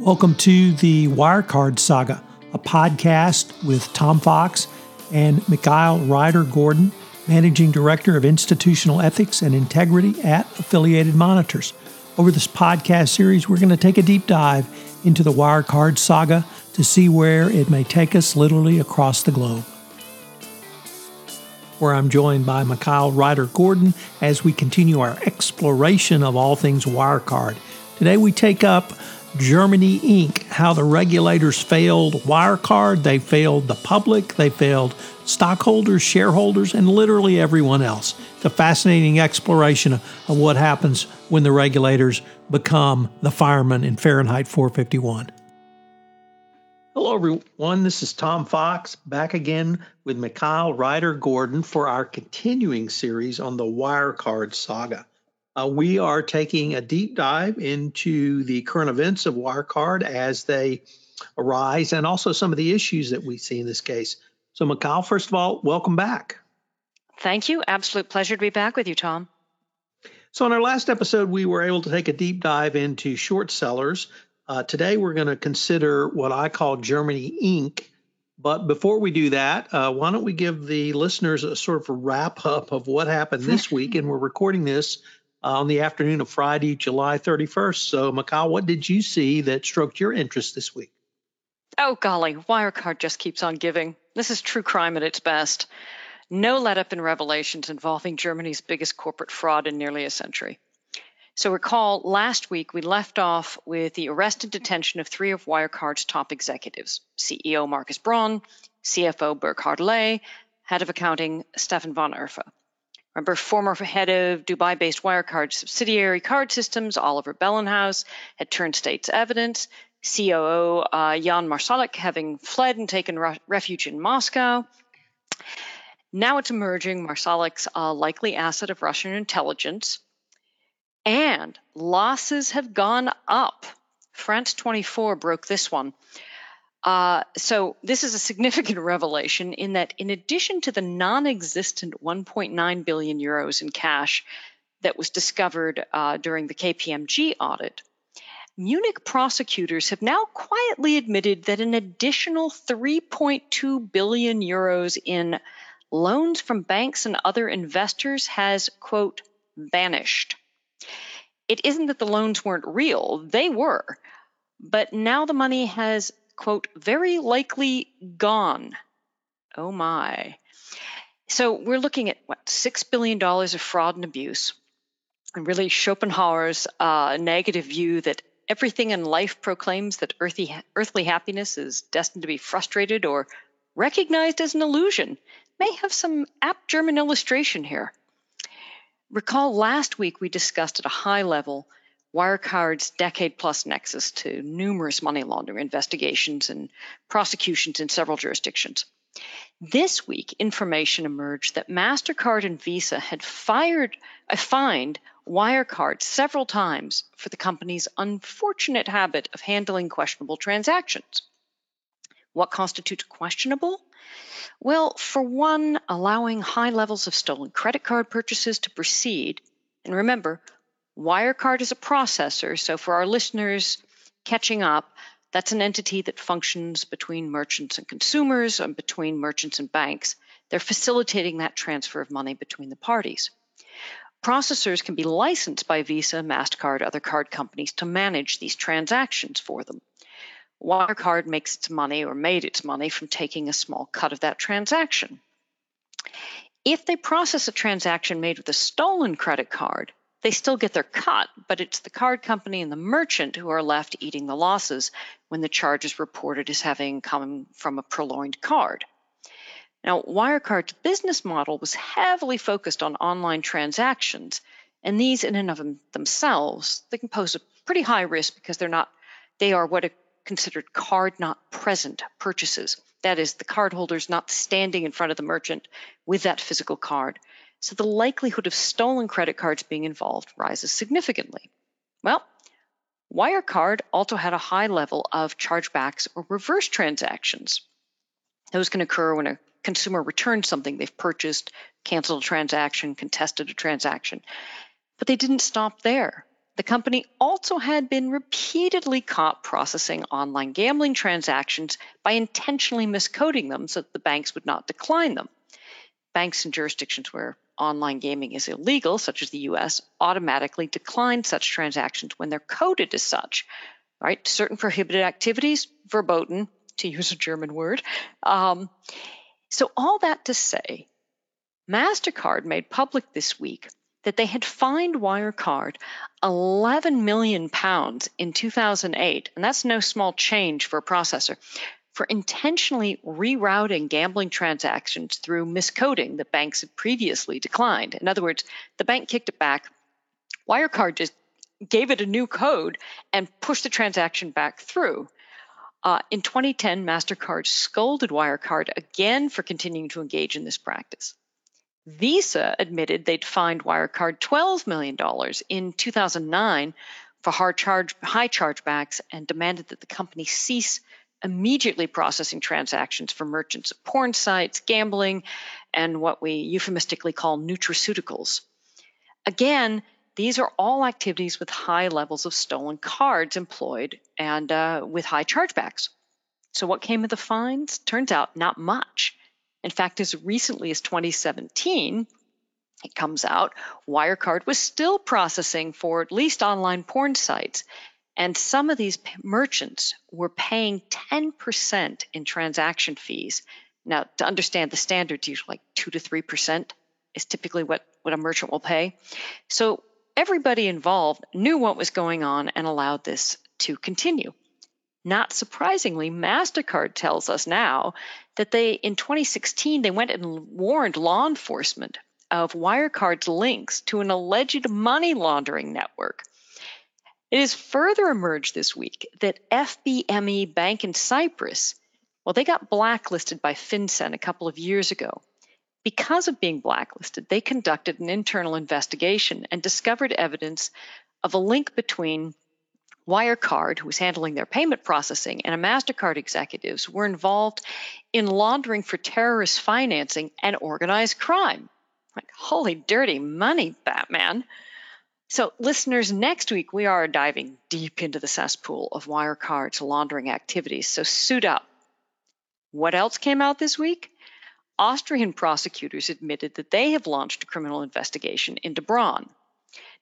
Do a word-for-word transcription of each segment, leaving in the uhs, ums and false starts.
Welcome to the Wirecard Saga, a podcast with Tom Fox and Mikhail Reider-Gordon, Managing Director of Institutional Ethics and Integrity at Affiliated Monitors. Over this podcast series, we're going to take a deep dive into the Wirecard saga to see where it may take us literally across the globe. Where I'm joined by Mikhail Reider-Gordon as we continue our exploration of all things Wirecard. Today we take up Germany Incorporated, how the regulators failed Wirecard, they failed the public, they failed stockholders, shareholders, and literally everyone else. It's a fascinating exploration of what happens when the regulators become the firemen in Fahrenheit four fifty-one. Hello, everyone. This is Tom Fox, back again with Mikhail Reider-Gordon for our continuing series on the Wirecard saga. Uh, we are taking a deep dive into the current events of Wirecard as they arise and also some of the issues that we see in this case. So, Mikhail, first of all, welcome back. Thank you. Absolute pleasure to be back with you, Tom. So in our last episode, we were able to take a deep dive into short sellers. Uh, today, we're going to consider what I call Germany Incorporated. But before we do that, uh, why don't we give the listeners a sort of a wrap-up of what happened this week, and we're recording this Uh, on the afternoon of Friday, July thirty-first. So, Mikhail, what did you see that stroked your interest this week? Oh, golly, Wirecard just keeps on giving. This is true crime at its best. No let-up in revelations involving Germany's biggest corporate fraud in nearly a century. So recall, last week we left off with the arrest and detention of three of Wirecard's top executives, C E O Marcus Braun, C F O Burkhard Ley, head of accounting Stefan von Erfa. Remember, former head of Dubai-based Wirecard subsidiary Card Systems, Oliver Bellenhaus, had turned state's evidence. C O O uh, Jan Marsalek having fled and taken re- refuge in Moscow. Now it's emerging Marsalek's uh, likely asset of Russian intelligence. And losses have gone up. France twenty-four broke this one. Uh, so this is a significant revelation in that in addition to the non-existent one point nine billion euros in cash that was discovered uh, during the K P M G audit, Munich prosecutors have now quietly admitted that an additional three point two billion euros in loans from banks and other investors has, quote, vanished. It isn't that the loans weren't real. They were. But now the money has, quote, very likely gone. Oh my. So we're looking at, what, six billion dollars of fraud and abuse. And really Schopenhauer's uh, negative view that everything in life proclaims that earthy, earthly happiness is destined to be frustrated or recognized as an illusion may have some apt German illustration here. Recall last week we discussed at a high level Wirecard's decade-plus nexus to numerous money laundering investigations and prosecutions in several jurisdictions. This week, information emerged that MasterCard and Visa had fired, uh, fined Wirecard several times for the company's unfortunate habit of handling questionable transactions. What constitutes questionable? Well, for one, allowing high levels of stolen credit card purchases to proceed, and remember, Wirecard is a processor, so for our listeners catching up, that's an entity that functions between merchants and consumers and between merchants and banks. They're facilitating that transfer of money between the parties. Processors can be licensed by Visa, MasterCard, other card companies to manage these transactions for them. Wirecard makes its money or made its money from taking a small cut of that transaction. If they process a transaction made with a stolen credit card, they still get their cut, but it's the card company and the merchant who are left eating the losses when the charge is reported as having come from a purloined card. Now, Wirecard's business model was heavily focused on online transactions, and these in and of themselves, they can pose a pretty high risk because they're not, they are what are considered card-not-present purchases. That is, the cardholder's not standing in front of the merchant with that physical card. So the likelihood of stolen credit cards being involved rises significantly. Well, Wirecard also had a high level of chargebacks or reverse transactions. Those can occur when a consumer returns something they've purchased, canceled a transaction, contested a transaction. But they didn't stop there. The company also had been repeatedly caught processing online gambling transactions by intentionally miscoding them so that the banks would not decline them. Banks in jurisdictions where online gaming is illegal, such as the U S, automatically decline such transactions when they're coded as such. Right? Certain prohibited activities, verboten, to use a German word. Um, so all that to say, MasterCard made public this week that they had fined Wirecard eleven million pounds in two thousand eight, and that's no small change for a processor, for intentionally rerouting gambling transactions through miscoding that banks had previously declined. In other words, the bank kicked it back, Wirecard just gave it a new code and pushed the transaction back through. Uh, in twenty ten, MasterCard scolded Wirecard again for continuing to engage in this practice. Visa admitted they'd fined Wirecard twelve million dollars in two thousand nine for high charge, high chargebacks and demanded that the company cease immediately processing transactions for merchants of porn sites, gambling, and what we euphemistically call nutraceuticals. Again, these are all activities with high levels of stolen cards employed and uh, with high chargebacks. So what came of the fines? Turns out not much. In fact, as recently as twenty seventeen, it comes out, Wirecard was still processing for at least online porn sites. And some of these merchants were paying ten percent in transaction fees. Now, to understand the standards, usually like two to three percent is typically what, what a merchant will pay. So everybody involved knew what was going on and allowed this to continue. Not surprisingly, MasterCard tells us now that they, in twenty sixteen, they went and warned law enforcement of Wirecard's links to an alleged money laundering network. It has further emerged this week that F B M E Bank in Cyprus, well, they got blacklisted by FinCEN a couple of years ago. Because of being blacklisted, they conducted an internal investigation and discovered evidence of a link between Wirecard, who was handling their payment processing, and a MasterCard executives were involved in laundering for terrorist financing and organized crime. Like, holy dirty money, Batman. So, listeners, next week we are diving deep into the cesspool of Wirecard's laundering activities, so suit up. What else came out this week? Austrian prosecutors admitted that they have launched a criminal investigation into Braun.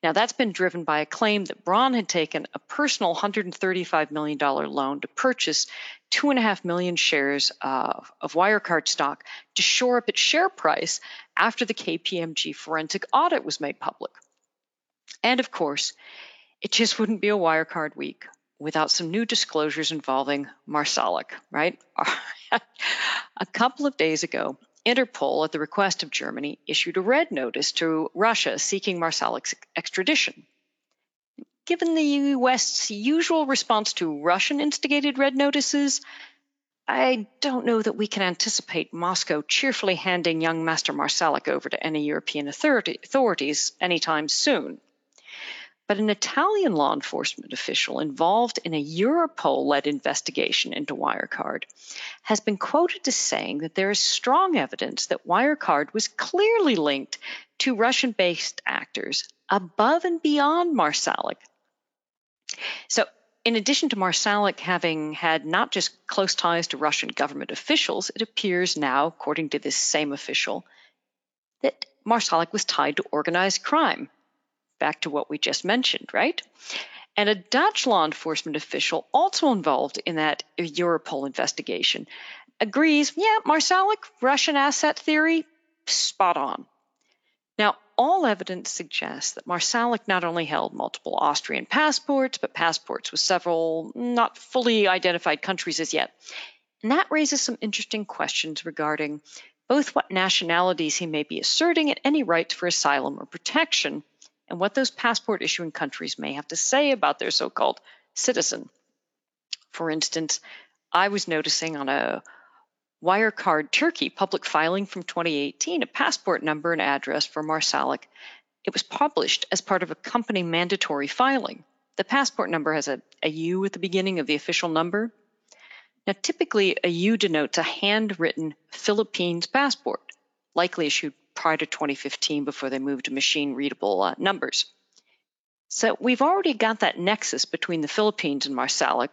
Now, that's been driven by a claim that Braun had taken a personal one hundred thirty-five million dollars loan to purchase two point five million shares of, of Wirecard stock to shore up its share price after the K P M G forensic audit was made public. And of course, it just wouldn't be a Wirecard week without some new disclosures involving Marsalek, right? A couple of days ago, Interpol, at the request of Germany, issued a red notice to Russia seeking Marsalek's extradition. Given the U S usual response to Russian-instigated red notices, I don't know that we can anticipate Moscow cheerfully handing young Master Marsalek over to any European authority, authorities anytime soon. But an Italian law enforcement official involved in a Europol-led investigation into Wirecard has been quoted as saying that there is strong evidence that Wirecard was clearly linked to Russian-based actors above and beyond Marsalek. So, in addition to Marsalek having had not just close ties to Russian government officials, it appears now, according to this same official, that Marsalek was tied to organized crime. Back to what we just mentioned, right? And a Dutch law enforcement official also involved in that Europol investigation agrees, yeah, Marsalek, Russian asset theory, spot on. Now, all evidence suggests that Marsalek not only held multiple Austrian passports, but passports with several not fully identified countries as yet. And that raises some interesting questions regarding both what nationalities he may be asserting and any rights for asylum or protection, and what those passport-issuing countries may have to say about their so-called citizen. For instance, I was noticing on a Wirecard Turkey public filing from twenty eighteen a passport number and address for Marsalek. It was published as part of a company mandatory filing. The passport number has a, a U at the beginning of the official number. Now, typically, a U denotes a handwritten Philippines passport, likely issued prior to twenty fifteen, before they moved to machine-readable uh, numbers. So we've already got that nexus between the Philippines and Marsalek.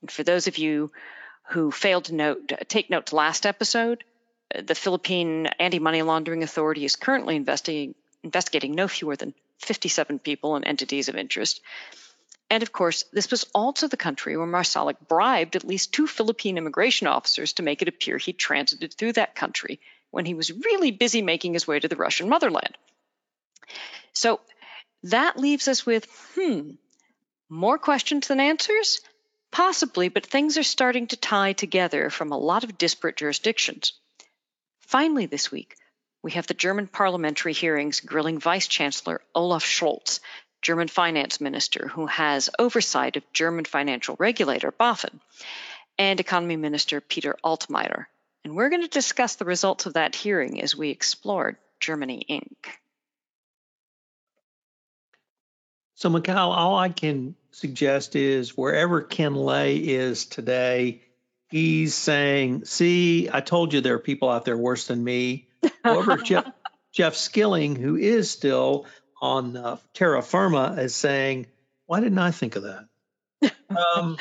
And for those of you who failed to note, take note to last episode, the Philippine Anti-Money Laundering Authority is currently investigating, investigating no fewer than fifty-seven people and entities of interest. And of course, this was also the country where Marsalek bribed at least two Philippine immigration officers to make it appear he transited through that country when he was really busy making his way to the Russian motherland. So that leaves us with, hmm, more questions than answers? Possibly, but things are starting to tie together from a lot of disparate jurisdictions. Finally this week, we have the German parliamentary hearings grilling Vice Chancellor Olaf Scholz, German finance minister who has oversight of German financial regulator BaFin, and economy minister Peter Altmaier. And we're going to discuss the results of that hearing as we explore Germany Incorporated. So, Mikhail, all I can suggest is wherever Ken Lay is today, he's saying, see, I told you there are people out there worse than me. However, Jeff, Jeff Skilling, who is still on uh, terra firma, is saying, why didn't I think of that? Um,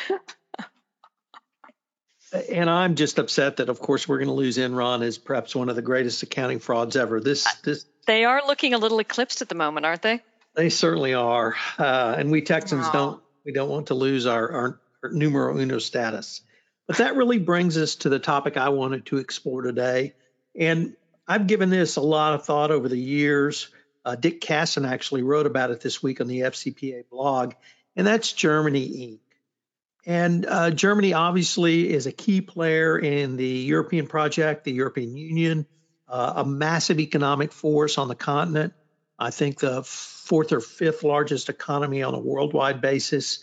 and I'm just upset that, of course, we're going to lose Enron as perhaps one of the greatest accounting frauds ever. This, this They are looking a little eclipsed at the moment, aren't they? They certainly are. Uh, and we Texans Aww. don't we don't want to lose our, our, our numero uno status. But that really brings us to the topic I wanted to explore today. And I've given this a lot of thought over the years. Uh, Dick Casson actually wrote about it this week on the F C P A blog, and that's Germany Incorporated. And uh, Germany obviously is a key player in the European project, the European Union, uh, a massive economic force on the continent. I think the fourth or fifth largest economy on a worldwide basis.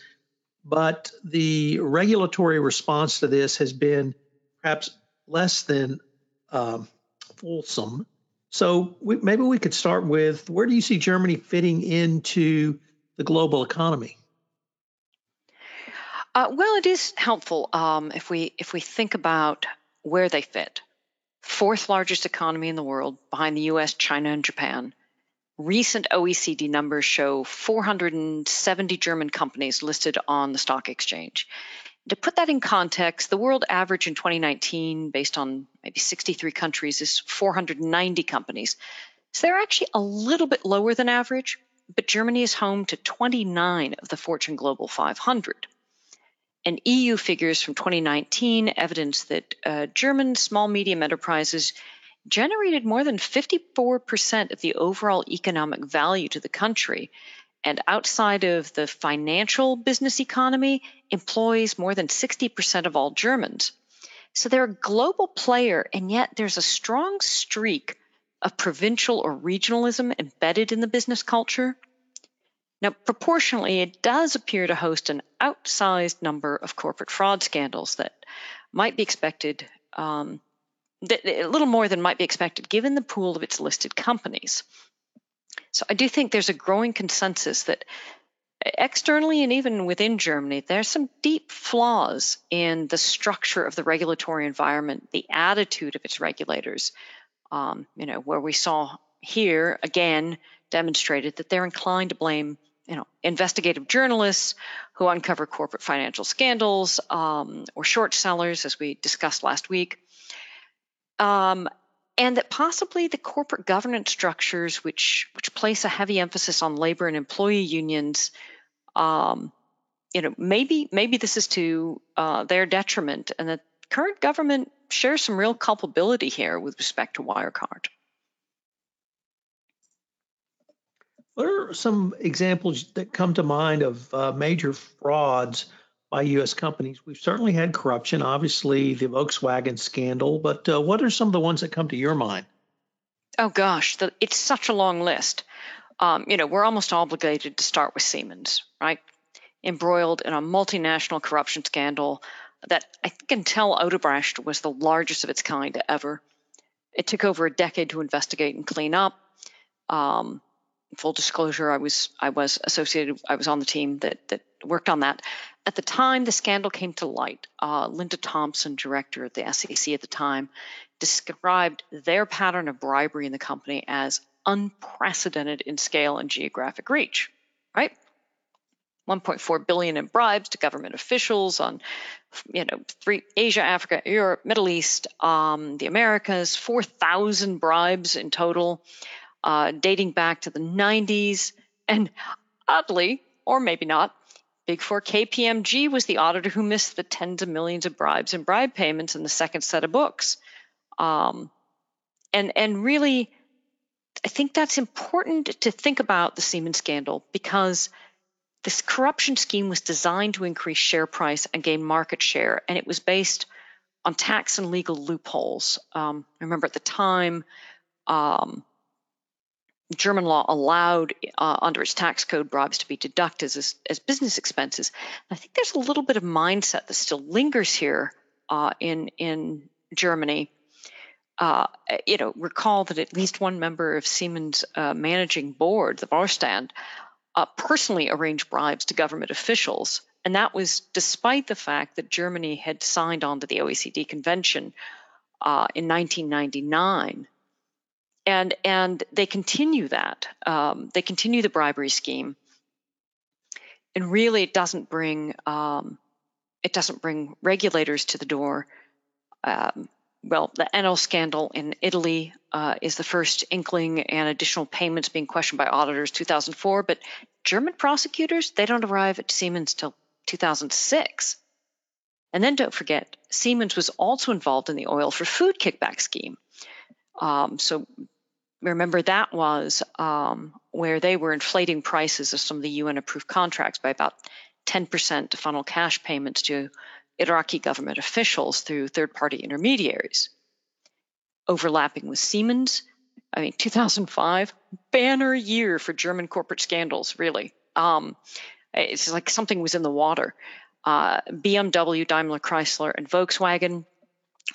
But the regulatory response to this has been perhaps less than um, fulsome. So we, maybe we could start with, where do you see Germany fitting into the global economy? Uh, well, it is helpful um, if we if we think about where they fit. Fourth largest economy in the world, behind the U S, China, and Japan. Recent O E C D numbers show four hundred seventy German companies listed on the stock exchange. To put that in context, the world average in twenty nineteen, based on maybe sixty-three countries, is four hundred ninety companies. So they're actually a little bit lower than average, but Germany is home to twenty-nine of the Fortune Global five hundred. And E U figures from twenty nineteen evidence that uh, German small-medium enterprises generated more than fifty-four percent of the overall economic value to the country, and outside of the financial business economy, employs more than sixty percent of all Germans. So they're a global player, and yet there's a strong streak of provincial or regionalism embedded in the business culture. Now, proportionally, it does appear to host an outsized number of corporate fraud scandals that might be expected, um, that, a little more than might be expected, given the pool of its listed companies. So I do think there's a growing consensus that externally and even within Germany, there's some deep flaws in the structure of the regulatory environment, the attitude of its regulators, um, you know, where we saw here, again, demonstrated that they're inclined to blame, you know, investigative journalists who uncover corporate financial scandals um, or short sellers, as we discussed last week. Um, And that possibly the corporate governance structures, which which place a heavy emphasis on labor and employee unions, um, you know, maybe maybe this is to uh, their detriment, and the current government shares some real culpability here with respect to Wirecard. What are some examples that come to mind of uh, major frauds by U S companies? We've certainly had corruption, obviously the Volkswagen scandal, but uh, what are some of the ones that come to your mind? Oh, gosh, the, it's such a long list. Um, you know, we're almost obligated to start with Siemens, right? Embroiled in a multinational corruption scandal that I think until Odebrecht was the largest of its kind ever. It took over a decade to investigate and clean up. Um, full disclosure, I was I was associated, I was on the team that that worked on that. At the time the scandal came to light, uh, Linda Thompson, director of the S E C at the time, described their pattern of bribery in the company as unprecedented in scale and geographic reach, right? one point four billion dollars in bribes to government officials on, you know, three, Asia, Africa, Europe, Middle East, um, the Americas, four thousand bribes in total, uh, dating back to the nineties. And oddly, or maybe not, Big Four K P M G was the auditor who missed the tens of millions of bribes and bribe payments in the second set of books. Um, and and really, I think that's important to think about the Siemens scandal, because this corruption scheme was designed to increase share price and gain market share, and it was based on tax and legal loopholes. Um, I remember at the time, um, German law allowed uh, under its tax code bribes to be deducted as, as business expenses. And I think there's a little bit of mindset that still lingers here uh, in in Germany. Uh, you know, recall that at least one member of Siemens' uh, managing board, the Vorstand, Uh, personally arranged bribes to government officials. And that was despite the fact that Germany had signed on to the O E C D convention uh, in nineteen ninety-nine. And and they continue that. Um, they continue the bribery scheme. And really, it doesn't bring um, it doesn't bring regulators to the door. Um, Well, the Enel scandal in Italy uh, is the first inkling, and additional payments being questioned by auditors two thousand four. But German prosecutors, they don't arrive at Siemens till two thousand six. And then don't forget, Siemens was also involved in the oil for food kickback scheme. Um, so remember that was um, where they were inflating prices of some of the U N-approved contracts by about ten percent to funnel cash payments to Iraqi government officials through third-party intermediaries. Overlapping with Siemens, I mean, two thousand five, banner year for German corporate scandals, really. Um, it's like something was in the water. Uh, B M W, Daimler Chrysler, and Volkswagen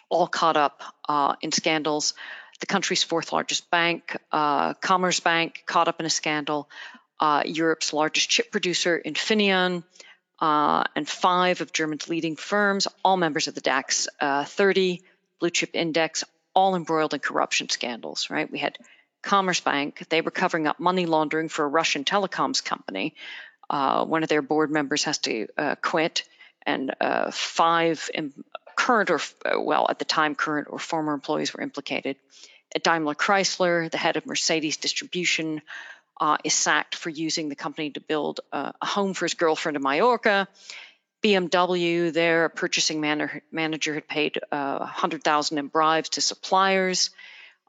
all caught up uh, in scandals. The country's fourth largest bank, uh, Commerzbank, caught up in a scandal. Uh, Europe's largest chip producer, Infineon, Uh, and five of Germany's leading firms, all members of the DAX uh, thirty, Blue Chip Index, all embroiled in corruption scandals, right? We had Commerzbank. They were covering up money laundering for a Russian telecoms company. Uh, one of their board members has to uh, quit, and uh, five em- current or, well, at the time, current or former employees were implicated. At Daimler Chrysler, the head of Mercedes distribution Uh, is sacked for using the company to build uh, a home for his girlfriend in Mallorca. B M W, their purchasing man- manager had paid uh, one hundred thousand dollars in bribes to suppliers.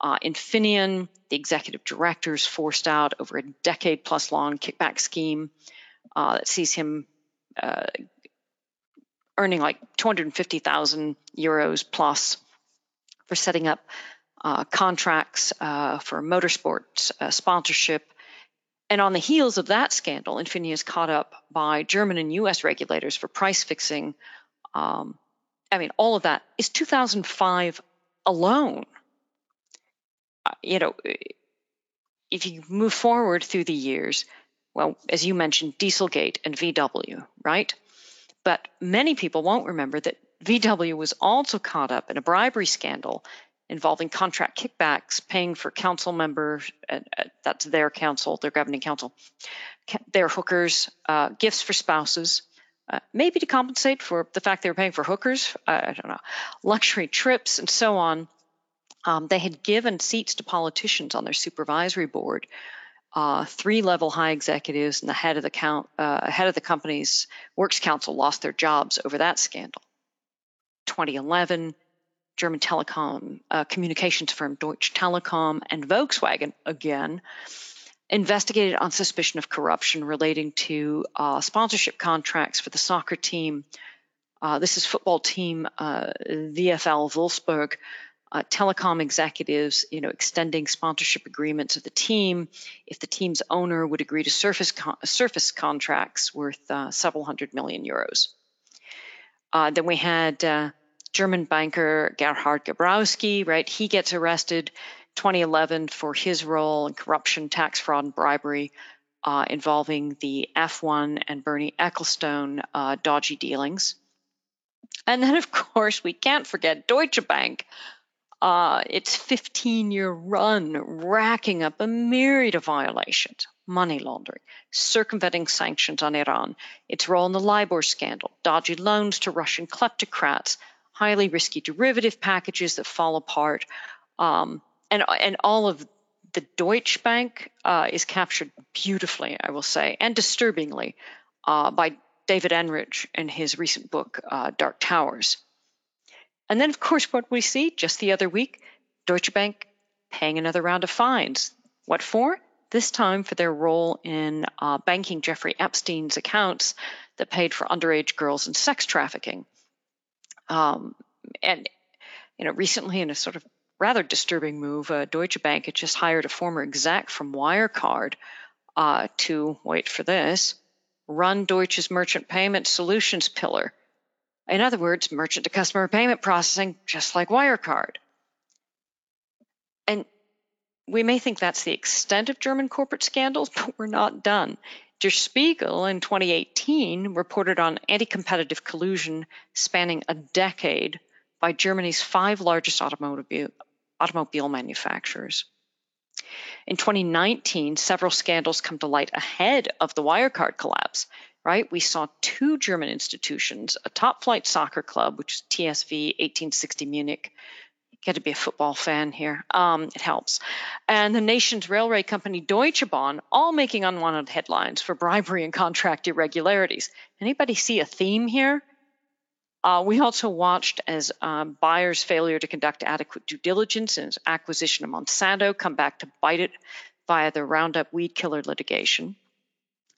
Uh, Infineon, the executive director, is forced out over a decade-plus-long kickback scheme uh, that sees him uh, earning like two hundred fifty thousand euros plus for setting up uh, contracts uh, for motorsports uh, sponsorship. And on the heels of that scandal, Infineon is caught up by German and U S regulators for price fixing. Um, I mean, all of that is two thousand five alone. Uh, you know, if you move forward through the years, well, as you mentioned, Dieselgate and V W, right? But many people won't remember that V W was also caught up in a bribery scandal involving contract kickbacks, paying for council members, uh, that's their council, their governing council, their hookers, uh, gifts for spouses, uh, maybe to compensate for the fact they were paying for hookers, uh, I don't know, luxury trips and so on. Um, they had given seats to politicians on their supervisory board, uh, three-level high executives, and the head of the, count, uh, head of the company's works council lost their jobs over that scandal. twenty eleven, German telecom, uh, communications firm Deutsche Telekom, and Volkswagen, again, investigated on suspicion of corruption relating to uh, sponsorship contracts for the soccer team. Uh, this is football team uh, VfL Wolfsburg. Uh, telecom executives, you know, extending sponsorship agreements of the team if the team's owner would agree to surface con- surface contracts worth uh, several hundred million euros. Uh, then we had Uh, German banker Gerhard Gabrowski, right? He gets arrested twenty eleven for his role in corruption, tax fraud, and bribery uh, involving the F one and Bernie Ecclestone uh, dodgy dealings. And then, of course, we can't forget Deutsche Bank. Uh, its fifteen-year run racking up a myriad of violations. money laundering, circumventing sanctions on Iran, its role in the LIBOR scandal, dodgy loans to Russian kleptocrats, highly risky derivative packages that fall apart, um, and and all of the Deutsche Bank uh, is captured beautifully, I will say, and disturbingly uh, by David Enrich in his recent book, uh, Dark Towers. And then, of course, what we see just the other week, Deutsche Bank paying another round of fines. What for? This time for their role in uh, banking Jeffrey Epstein's accounts that paid for underage girls and sex trafficking. Um, and, you know, recently in a sort of rather disturbing move, uh, Deutsche Bank had just hired a former exec from Wirecard uh, to, wait for this, run Deutsche's merchant payment solutions pillar. In other words, merchant to customer payment processing, just like Wirecard. And we may think that's the extent of German corporate scandals, but we're not done. Der Spiegel in twenty eighteen reported on anti-competitive collusion spanning a decade by Germany's five largest automobile, automobile manufacturers. In twenty nineteen, several scandals come to light ahead of the Wirecard collapse, right? We saw two German institutions, a top-flight soccer club, which is T S V eighteen sixty Munich. You got to be a football fan here. Um, it helps. And the nation's railway company, Deutsche Bahn, all making unwanted headlines for bribery and contract irregularities. Anybody see a theme here? Uh, we also watched as um, buyers' failure to conduct adequate due diligence in its acquisition of Monsanto come back to bite it via the Roundup weed killer litigation.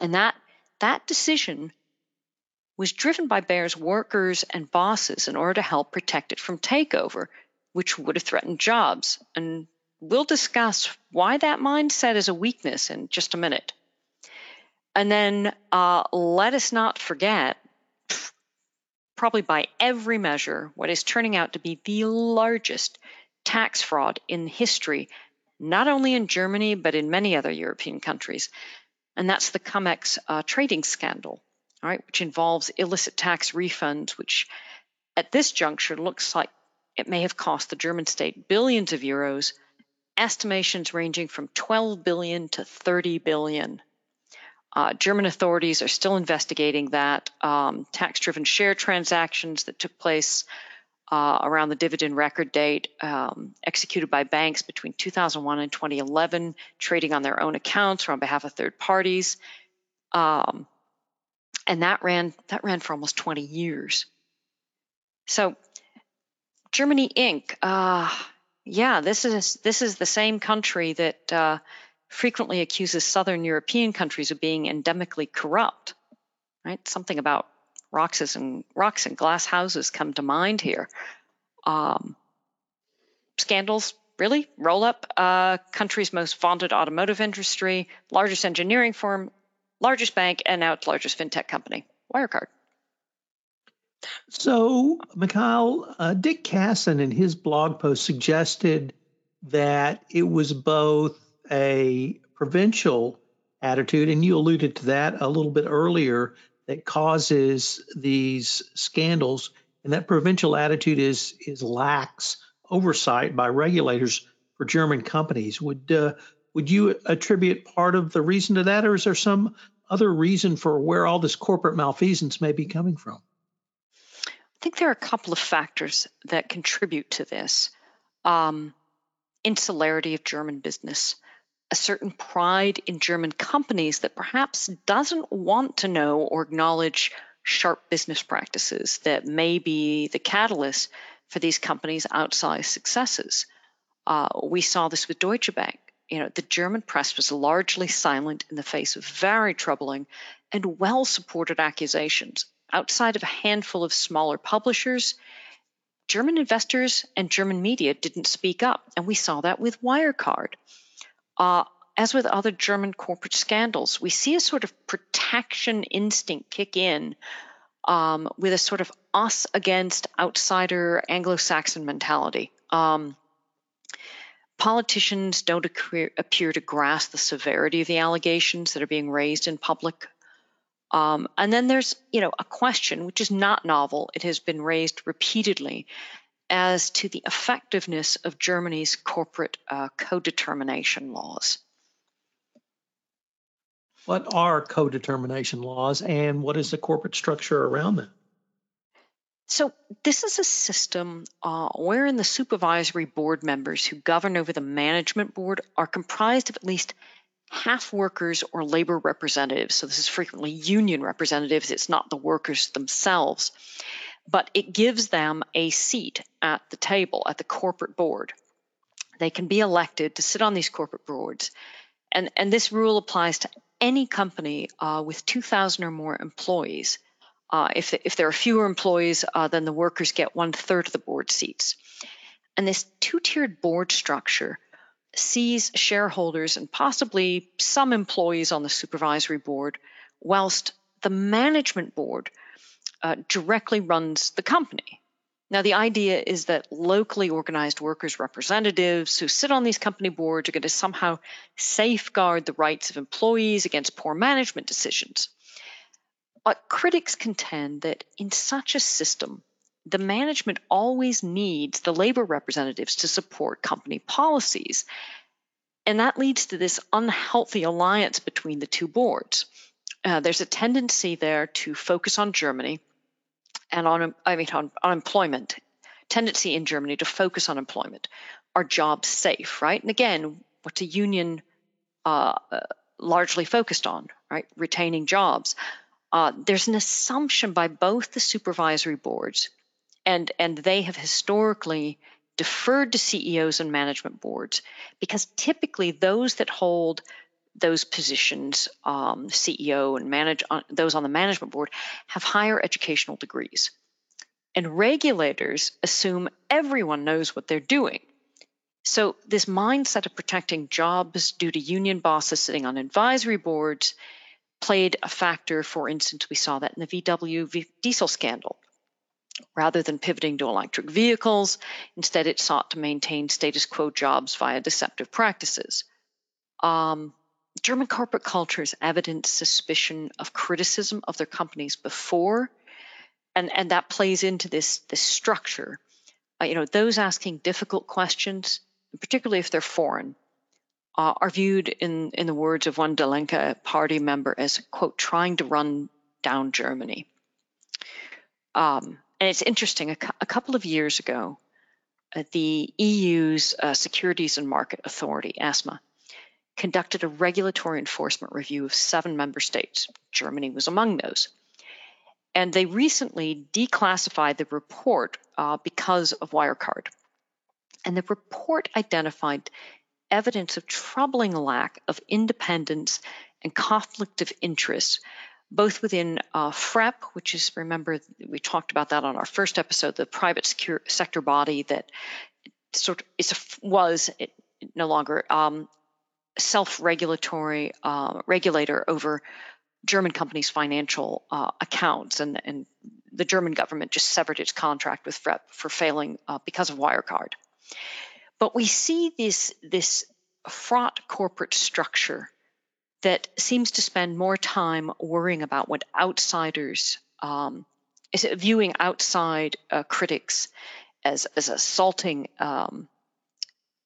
And that that decision was driven by Bayer's workers and bosses in order to help protect it from takeover, which would have threatened jobs. And we'll discuss why that mindset is a weakness in just a minute. And then uh, let us not forget, probably by every measure, what is turning out to be the largest tax fraud in history, not only in Germany, but in many other European countries. And that's the Cum-Ex uh, trading scandal, all right, which involves illicit tax refunds, which at this juncture looks like it may have cost the German state billions of euros, estimations ranging from twelve billion to thirty billion. Uh, German authorities are still investigating that um, tax-driven share transactions that took place uh, around the dividend record date um, executed by banks between two thousand one and twenty eleven, trading on their own accounts or on behalf of third parties. Um, and that ran, that ran for almost twenty years. So Germany Incorporated, uh, yeah, this is, this is the same country that uh, frequently accuses Southern European countries of being endemically corrupt, right? Something about rocks and rocks and glass houses come to mind here. Um, scandals, really? Roll up uh, country's most vaunted automotive industry, largest engineering firm, largest bank, and now its largest fintech company, Wirecard. So, Mikhail, uh, Dick Kasson in his blog post suggested that it was both a provincial attitude, and you alluded to that a little bit earlier, that causes these scandals, and that provincial attitude is is lax oversight by regulators for German companies. Would uh, would you attribute part of the reason to that, or is there some other reason for where all this corporate malfeasance may be coming from? I think there are a couple of factors that contribute to this. Um, insularity of German business. A certain pride in German companies that perhaps doesn't want to know or acknowledge sharp business practices that may be the catalyst for these companies' outsized successes. Uh, we saw this with Deutsche Bank. You know, the German press was largely silent in the face of very troubling and well-supported accusations. Outside of a handful of smaller publishers, German investors and German media didn't speak up, and we saw that with Wirecard. Uh, as with other German corporate scandals, we see a sort of protection instinct kick in um, with a sort of us against outsider Anglo-Saxon mentality. Um, politicians don't appear, appear to grasp the severity of the allegations that are being raised in public. Um, and then there's, you know, a question, which is not novel. It has been raised repeatedly as to the effectiveness of Germany's corporate uh, co-determination laws. What are co-determination laws and what is the corporate structure around them? So this is a system uh, wherein the supervisory board members who govern over the management board are comprised of at least half workers or labor representatives. So this is frequently union representatives. It's not the workers themselves, but it gives them a seat at the table, at the corporate board. They can be elected to sit on these corporate boards. And, and this rule applies to any company uh, with two thousand or more employees. Uh, if, if there are fewer employees, uh, then the workers get one-third of the board seats. And this two-tiered board structure sees shareholders and possibly some employees on the supervisory board, whilst the management board uh, directly runs the company. Now, the idea is that locally organized workers' representatives who sit on these company boards are going to somehow safeguard the rights of employees against poor management decisions. But critics contend that in such a system, the management always needs the labor representatives to support company policies. And that leads to this unhealthy alliance between the two boards. Uh, there's a tendency there to focus on Germany and on, I mean, on, on employment, tendency in Germany to focus on employment. Are jobs safe, right? And again, what's a union uh, largely focused on, right? Retaining jobs. Uh, there's an assumption by both the supervisory boards, and, and they have historically deferred to C E Os and management boards because typically those that hold those positions, um, C E O and manage on, those on the management board, have higher educational degrees. And regulators assume everyone knows what they're doing. So this mindset of protecting jobs due to union bosses sitting on advisory boards played a factor. For instance, we saw that in the V W diesel scandal. Rather than pivoting to electric vehicles, instead it sought to maintain status quo jobs via deceptive practices. Um, German corporate culture has evidenced suspicion of criticism of their companies before, and, and that plays into this, this structure. Uh, you know, those asking difficult questions, particularly if they're foreign, Uh, are viewed, in, in the words of one Die Linke party member, as, quote, trying to run down Germany. Um, and it's interesting, a, cu- a couple of years ago, uh, the E U's uh, Securities and Market Authority, ESMA, conducted a regulatory enforcement review of seven member states. Germany was among those. And they recently declassified the report uh, because of Wirecard. And the report identified evidence of troubling lack of independence and conflict of interest, both within uh, FREP, which is, remember, we talked about that on our first episode, the private secure, sector body that sort of is a, was it, no longer um, self-regulatory uh, regulator over German companies' financial uh, accounts, and, and the German government just severed its contract with FREP for failing uh, because of Wirecard. But we see this, this fraught corporate structure that seems to spend more time worrying about what outsiders, um, is it viewing outside uh, critics as, as assaulting um,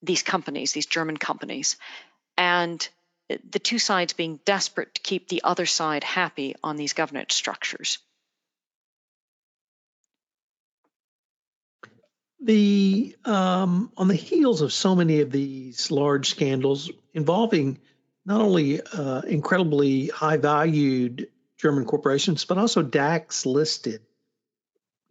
these companies, these German companies, and the two sides being desperate to keep the other side happy on these governance structures. The um, on the heels of so many of these large scandals involving not only uh, incredibly high-valued German corporations, but also DAX listed,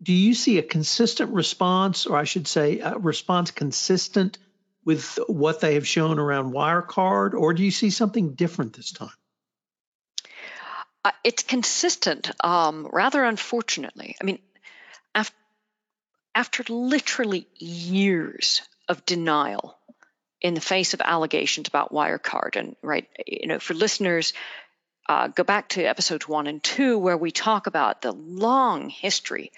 do you see a consistent response, or I should say a response consistent with what they have shown around Wirecard, or do you see something different this time? Uh, it's consistent, um, rather unfortunately. I mean, after After literally years of denial in the face of allegations about Wirecard, and right, you know, for listeners, uh, go back to episodes one and two where we talk about the long history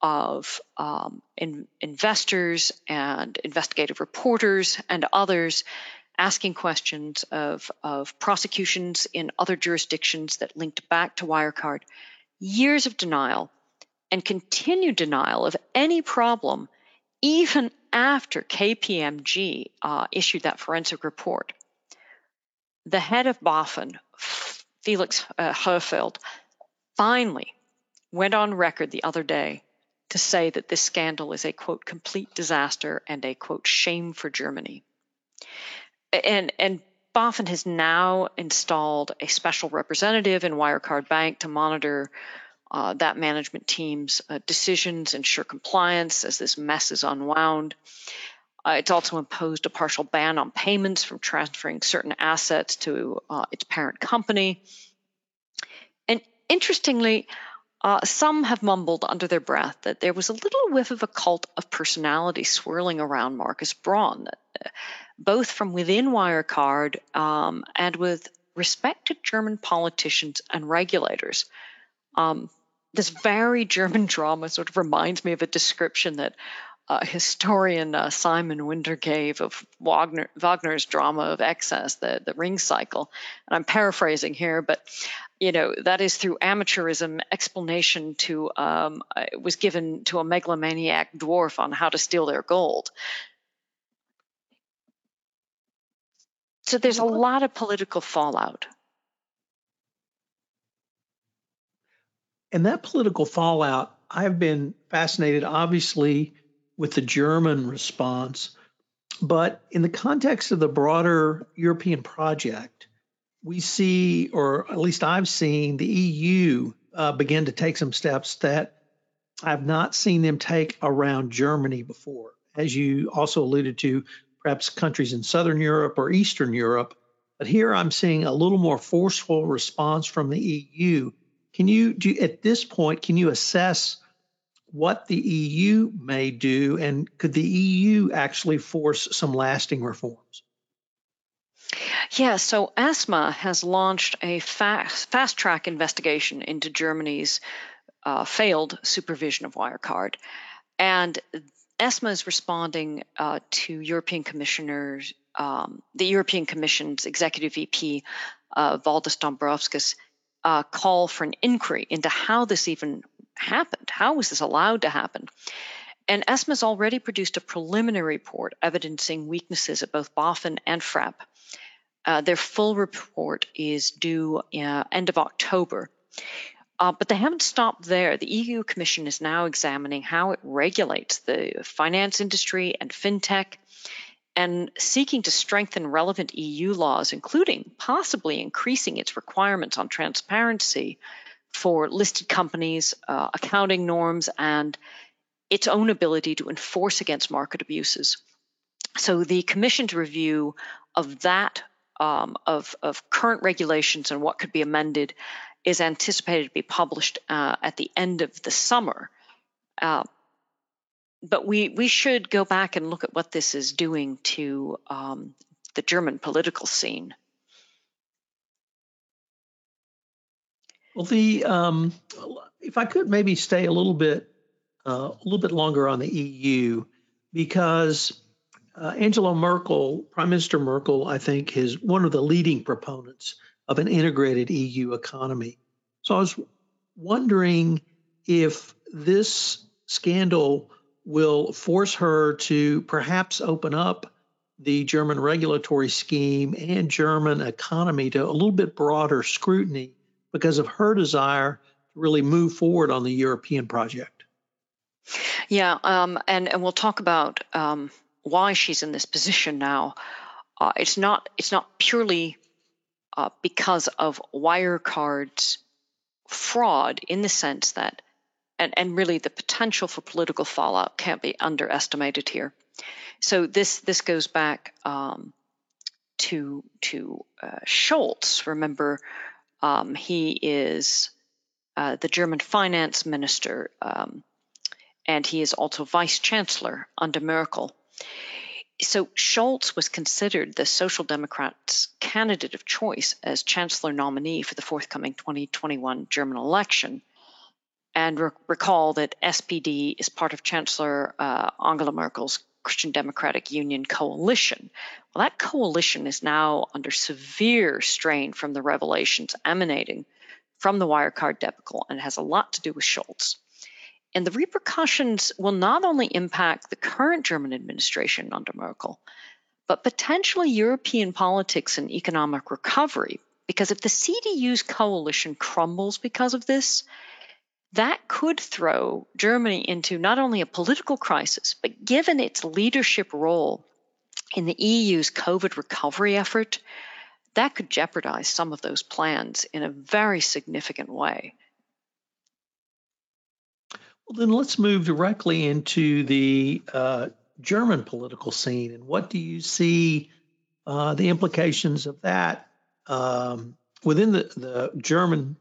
of um, in, investors and investigative reporters and others asking questions of, of prosecutions in other jurisdictions that linked back to Wirecard. Years of denial. And continued denial of any problem, even after K P M G uh, issued that forensic report. The head of BaFin, Felix uh, Hoefeld, finally went on record the other day to say that this scandal is a, quote, complete disaster and a, quote, shame for Germany. And, and BaFin has now installed a special representative in Wirecard Bank to monitor uh, that management team's uh, decisions, ensure compliance as this mess is unwound. Uh, it's also imposed a partial ban on payments from transferring certain assets to uh, its parent company. And interestingly, Uh, some have mumbled under their breath that there was a little whiff of a cult of personality swirling around Marcus Braun, both from within Wirecard um, and with respect to German politicians and regulators. Um, this very German drama sort of reminds me of a description that uh, historian uh, Simon Winder gave of Wagner, Wagner's drama of excess, the, the Ring Cycle. And I'm paraphrasing here, but you know, that is through amateurism, explanation to um, was given to a megalomaniac dwarf on how to steal their gold. So there's a lot of political fallout. And that political fallout, I've been fascinated, obviously, with the German response. But in the context of the broader European project, we see, or at least I've seen, the E U uh, begin to take some steps that I've not seen them take around Germany before. As you also alluded to, perhaps countries in Southern Europe or Eastern Europe, but here I'm seeing a little more forceful response from the E U. Can you, do, at this point, can you assess what the E U may do, and could the E U actually force some lasting reforms? Yeah, so ESMA has launched a fast, fast-track investigation into Germany's uh, failed supervision of Wirecard. And ESMA is responding uh, to European Commissioners, um, the European Commission's Executive V P, uh, Valdis Dombrovskis, uh, call for an inquiry into how this even happened. How was this allowed to happen? And ESMA's already produced a preliminary report evidencing weaknesses at both BaFin and FREP. Uh, their full report is due uh, end of October. Uh, but they haven't stopped there. The E U Commission is now examining how it regulates the finance industry and fintech and seeking to strengthen relevant E U laws, including possibly increasing its requirements on transparency for listed companies, uh, accounting norms, and its own ability to enforce against market abuses. So the Commission's review of that, um, of, of current regulations and what could be amended, is anticipated to be published uh, at the end of the summer. Uh, but we, we should go back and look at what this is doing to um, the German political scene. Well, the um, if I could maybe stay a little bit Uh, a little bit longer on the E U, because uh, Angela Merkel, Prime Minister Merkel, I think, is one of the leading proponents of an integrated E U economy. So I was wondering if this scandal will force her to perhaps open up the German regulatory scheme and German economy to a little bit broader scrutiny because of her desire to really move forward on the European project. Yeah, um, and, and we'll talk about um, why she's in this position now. Uh, it's not it's not purely uh, because of Wirecard's fraud, in the sense that, and, and really the potential for political fallout can't be underestimated here. So this this goes back um, to to uh, Scholz. Remember, um, he is uh, the German finance minister. Um, And he is also vice chancellor under Merkel. So Scholz was considered the Social Democrats' candidate of choice as chancellor nominee for the forthcoming twenty twenty-one German election. And re- recall that S P D is part of Chancellor uh, Angela Merkel's Christian Democratic Union coalition. Well, that coalition is now under severe strain from the revelations emanating from the Wirecard debacle, and has a lot to do with Scholz. And the repercussions will not only impact the current German administration under Merkel, but potentially European politics and economic recovery Because if the C D U's coalition crumbles because of this, that could throw Germany into not only a political crisis, but given its leadership role in the E U's COVID recovery effort, that could jeopardize some of those plans in a very significant way. Well, then let's move directly into the uh, German political scene. And what do you see uh, the implications of that um, within the, the German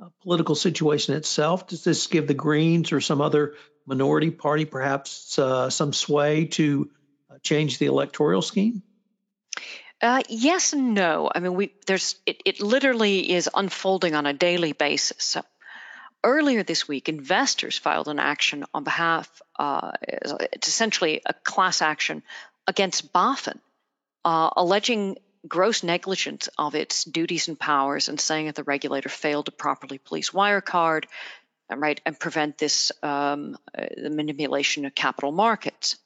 uh, political situation itself? Does this give the Greens or some other minority party perhaps uh, some sway to uh, change the electoral scheme? Uh, yes and no. I mean, we, there's it, it literally is unfolding on a daily basis. So earlier this week, investors filed an action on behalf, uh, it's essentially a class action against BaFin, uh, alleging gross negligence of its duties and powers and saying that the regulator failed to properly police Wirecard, right, and prevent this um, the manipulation of capital markets.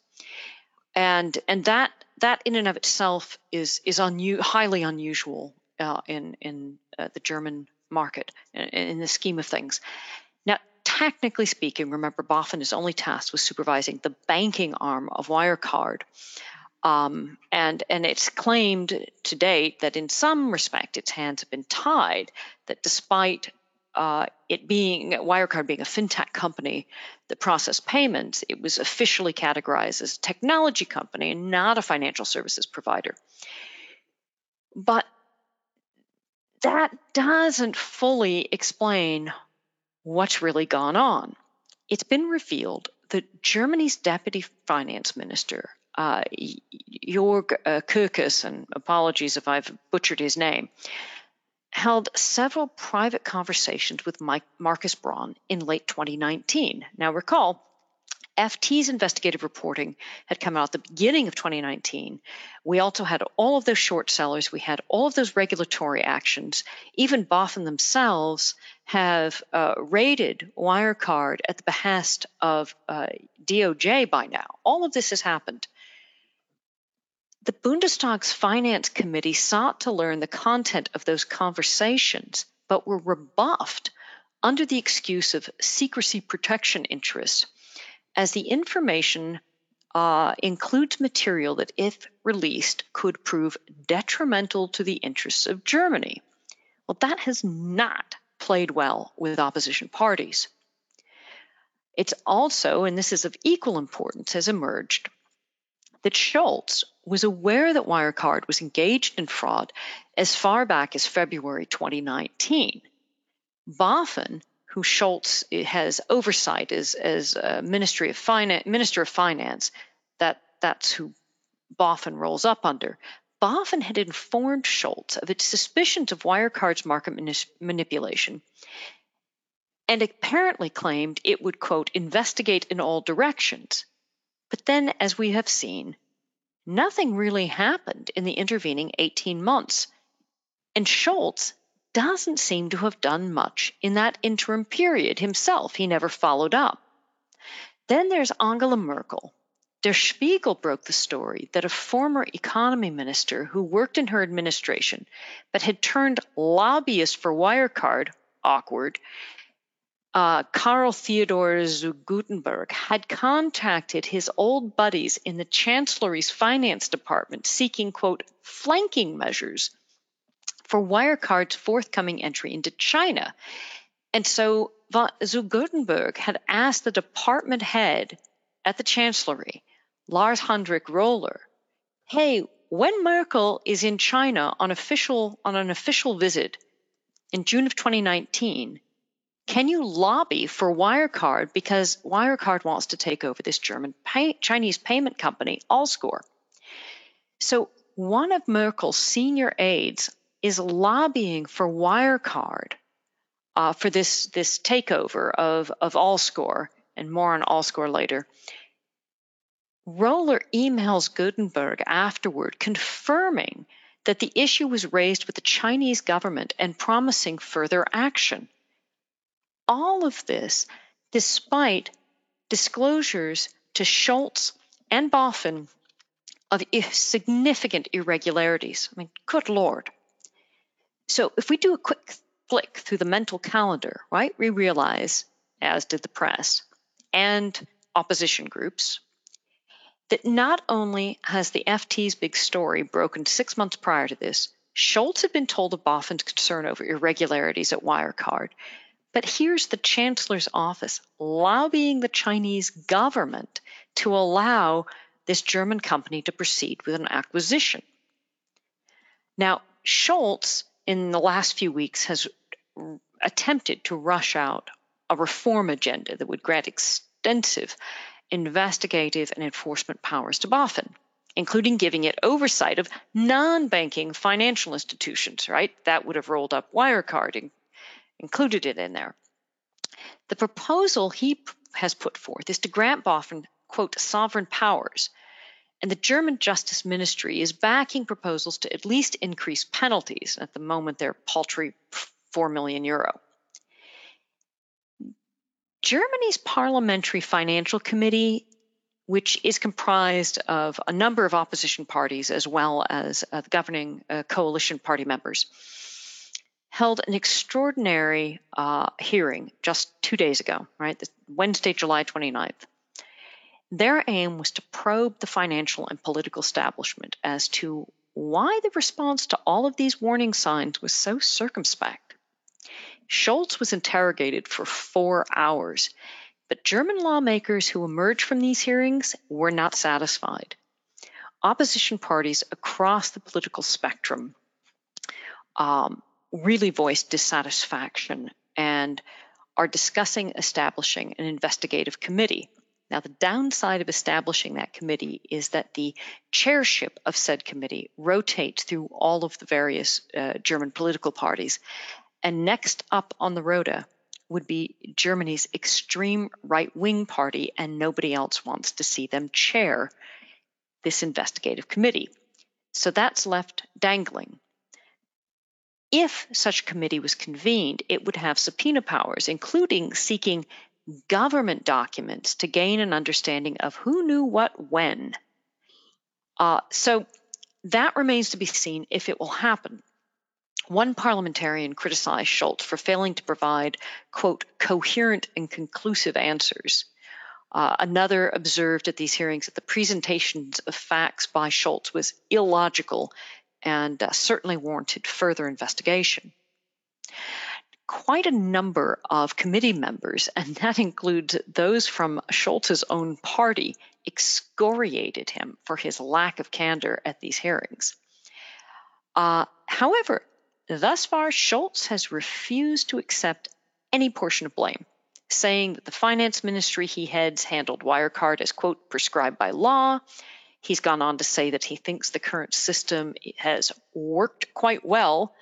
And and that that in and of itself is is unu- highly unusual uh, in in uh, the German market in, in the scheme of things. Now, technically speaking, remember BaFin is only tasked with supervising the banking arm of Wirecard, um, and and it's claimed to date that in some respect its hands have been tied. That despite Uh, it being Wirecard being a fintech company that processed payments, it was officially categorized as a technology company and not a financial services provider. But that doesn't fully explain what's really gone on. It's been revealed that Germany's deputy finance minister, uh, Jörg uh, Kirkus, and apologies if I've butchered his name, held several private conversations with Mike, Marcus Braun in late twenty nineteen. Now recall, F T's investigative reporting had come out at the beginning of twenty nineteen. We also had all of those short sellers. We had all of those regulatory actions. Even BaFin themselves have uh, raided Wirecard at the behest of uh, D O J by now. All of this has happened. The Bundestag's Finance Committee sought to learn the content of those conversations, but were rebuffed under the excuse of secrecy protection interests, as the information uh, includes material that, if released, could prove detrimental to the interests of Germany. Well, that has not played well with opposition parties. It's also, and this is of equal importance, has emerged that Scholz was aware that Wirecard was engaged in fraud as far back as February twenty nineteen. BaFin, who Scholz has oversight as, as uh, Ministry of Finance, Minister of Finance, that, that's who BaFin rolls up under, BaFin had informed Scholz of its suspicions of Wirecard's market manip- manipulation and apparently claimed it would, quote, investigate in all directions. But then, as we have seen, nothing really happened in the intervening eighteen months, and Scholz doesn't seem to have done much in that interim period himself. He never followed up. Then there's Angela Merkel. Der Spiegel broke the story that a former economy minister who worked in her administration but had turned lobbyist for Wirecard, awkward, Uh, Karl Theodor zu Gutenberg had contacted his old buddies in the Chancellery's finance department seeking, quote, flanking measures for Wirecard's forthcoming entry into China. And so zu Gutenberg had asked the department head at the Chancellery, Lars Hendrik Roller, hey, when Merkel is in China on, official, on an official visit in June of twenty nineteen, can you lobby for Wirecard because Wirecard wants to take over this German pay- Chinese payment company, Allscore? So one of Merkel's senior aides is lobbying for Wirecard uh, for this, this takeover of, of Allscore, and more on Allscore later. Roller emails Gutenberg afterward confirming that the issue was raised with the Chinese government and promising further action. All of this, despite disclosures to Scholz and BaFin of significant irregularities. I mean, good Lord. So if we do a quick flick through the mental calendar, right, we realize, as did the press and opposition groups, that not only has the F T's big story broken six months prior to this, Scholz had been told of BaFin's concern over irregularities at Wirecard, but here's the chancellor's office lobbying the Chinese government to allow this German company to proceed with an acquisition. Now, Scholz, in the last few weeks, has attempted to rush out a reform agenda that would grant extensive investigative and enforcement powers to BaFin, including giving it oversight of non-banking financial institutions, right? That would have rolled up Wirecard and included it in there. The proposal he has put forth is to grant BaFin, quote, sovereign powers, and the German Justice Ministry is backing proposals to at least increase penalties. At the moment, they're paltry four million euro. Germany's Parliamentary Financial Committee, which is comprised of a number of opposition parties as well as uh, the governing uh, coalition party members, held an extraordinary uh, hearing just two days ago, right? Wednesday, July twenty-ninth. Their aim was to probe the financial and political establishment as to why the response to all of these warning signs was so circumspect. Scholz was interrogated for four hours, but German lawmakers who emerged from these hearings were not satisfied. Opposition parties across the political spectrum um, really voiced dissatisfaction and are discussing establishing an investigative committee. Now, the downside of establishing that committee is that the chairship of said committee rotates through all of the various uh, German political parties. And next up on the rota would be Germany's extreme right-wing party, and nobody else wants to see them chair this investigative committee. So that's left dangling. If such a committee was convened, it would have subpoena powers, including seeking government documents to gain an understanding of who knew what when. Uh, so that remains to be seen if it will happen. One parliamentarian criticized Scholz for failing to provide, quote, coherent and conclusive answers. Uh, another observed at these hearings that the presentations of facts by Scholz was illogical and uh, certainly warranted further investigation. Quite a number of committee members, and that includes those from Scholz's own party, excoriated him for his lack of candor at these hearings. Uh, however, thus far, Scholz has refused to accept any portion of blame, saying that the finance ministry he heads handled Wirecard as, quote, prescribed by law. He's gone on to say that he thinks the current system has worked quite well,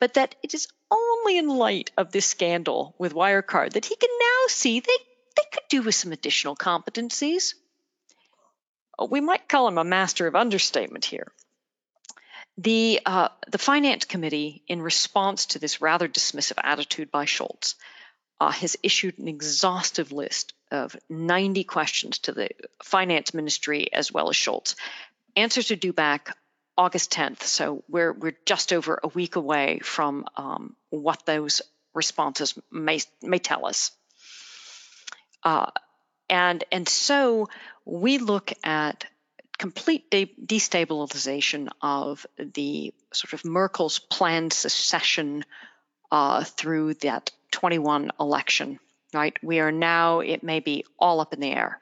but that it is only in light of this scandal with Wirecard that he can now see they, they could do with some additional competencies. We might call him a master of understatement here. The, uh, the Finance Committee, in response to this rather dismissive attitude by Scholz, uh, has issued an exhaustive list of ninety questions to the Finance Ministry as well as Scholz. Answers are due back August tenth, so we're we're just over a week away from um, what those responses may may tell us. Uh, and and so we look at complete de- destabilization of the sort of Merkel's planned secession uh, through that twenty-one election, right? We are now, it may be all up in the air.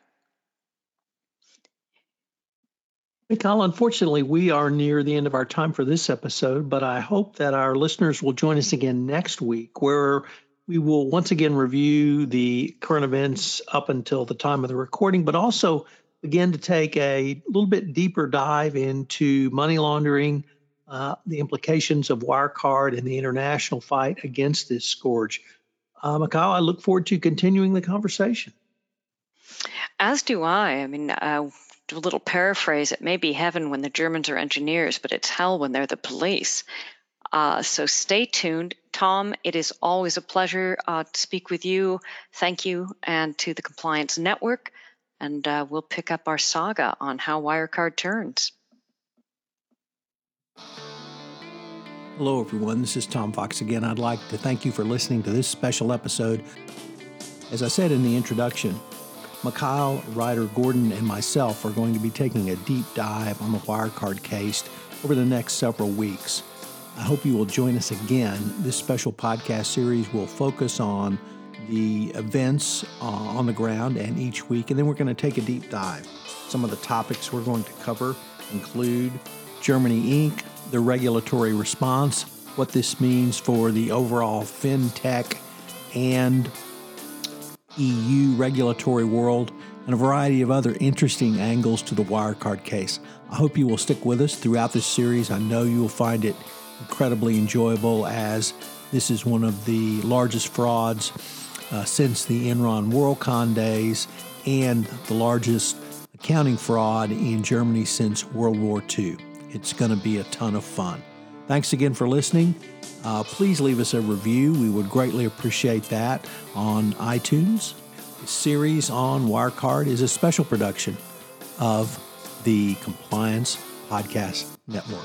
Mikhail, unfortunately, we are near the end of our time for this episode, but I hope that our listeners will join us again next week, where we will once again review the current events up until the time of the recording, but also begin to take a little bit deeper dive into money laundering, uh, the implications of Wirecard, and the international fight against this scourge. Uh, Mikhail, I look forward to continuing the conversation. As do I. I mean, uh, a little paraphrase, it may be heaven when the Germans are engineers, but it's hell when they're the police. Uh, so stay tuned. Tom, it is always a pleasure uh, to speak with you. Thank you, and to the Compliance Network. And uh, we'll pick up our saga on how Wirecard turns. Hello, everyone. This is Tom Fox again. I'd like to thank you for listening to this special episode. As I said in the introduction, Mikhail Reider-Gordon and myself are going to be taking a deep dive on the Wirecard case over the next several weeks. I hope you will join us again. This special podcast series will focus on the events uh, on the ground and each week, and then we're going to take a deep dive. Some of the topics we're going to cover include Germany Incorporated, the regulatory response, what this means for the overall fintech and E U regulatory world, and a variety of other interesting angles to the Wirecard case. I hope you will stick with us throughout this series. I know you will find it incredibly enjoyable, as this is one of the largest frauds uh, since the Enron Worldcon days and the largest accounting fraud in Germany since World War Two. It's going to be a ton of fun. Thanks again for listening. Uh, please leave us a review. We would greatly appreciate that on iTunes. The series on Wirecard is a special production of the Compliance Podcast Network.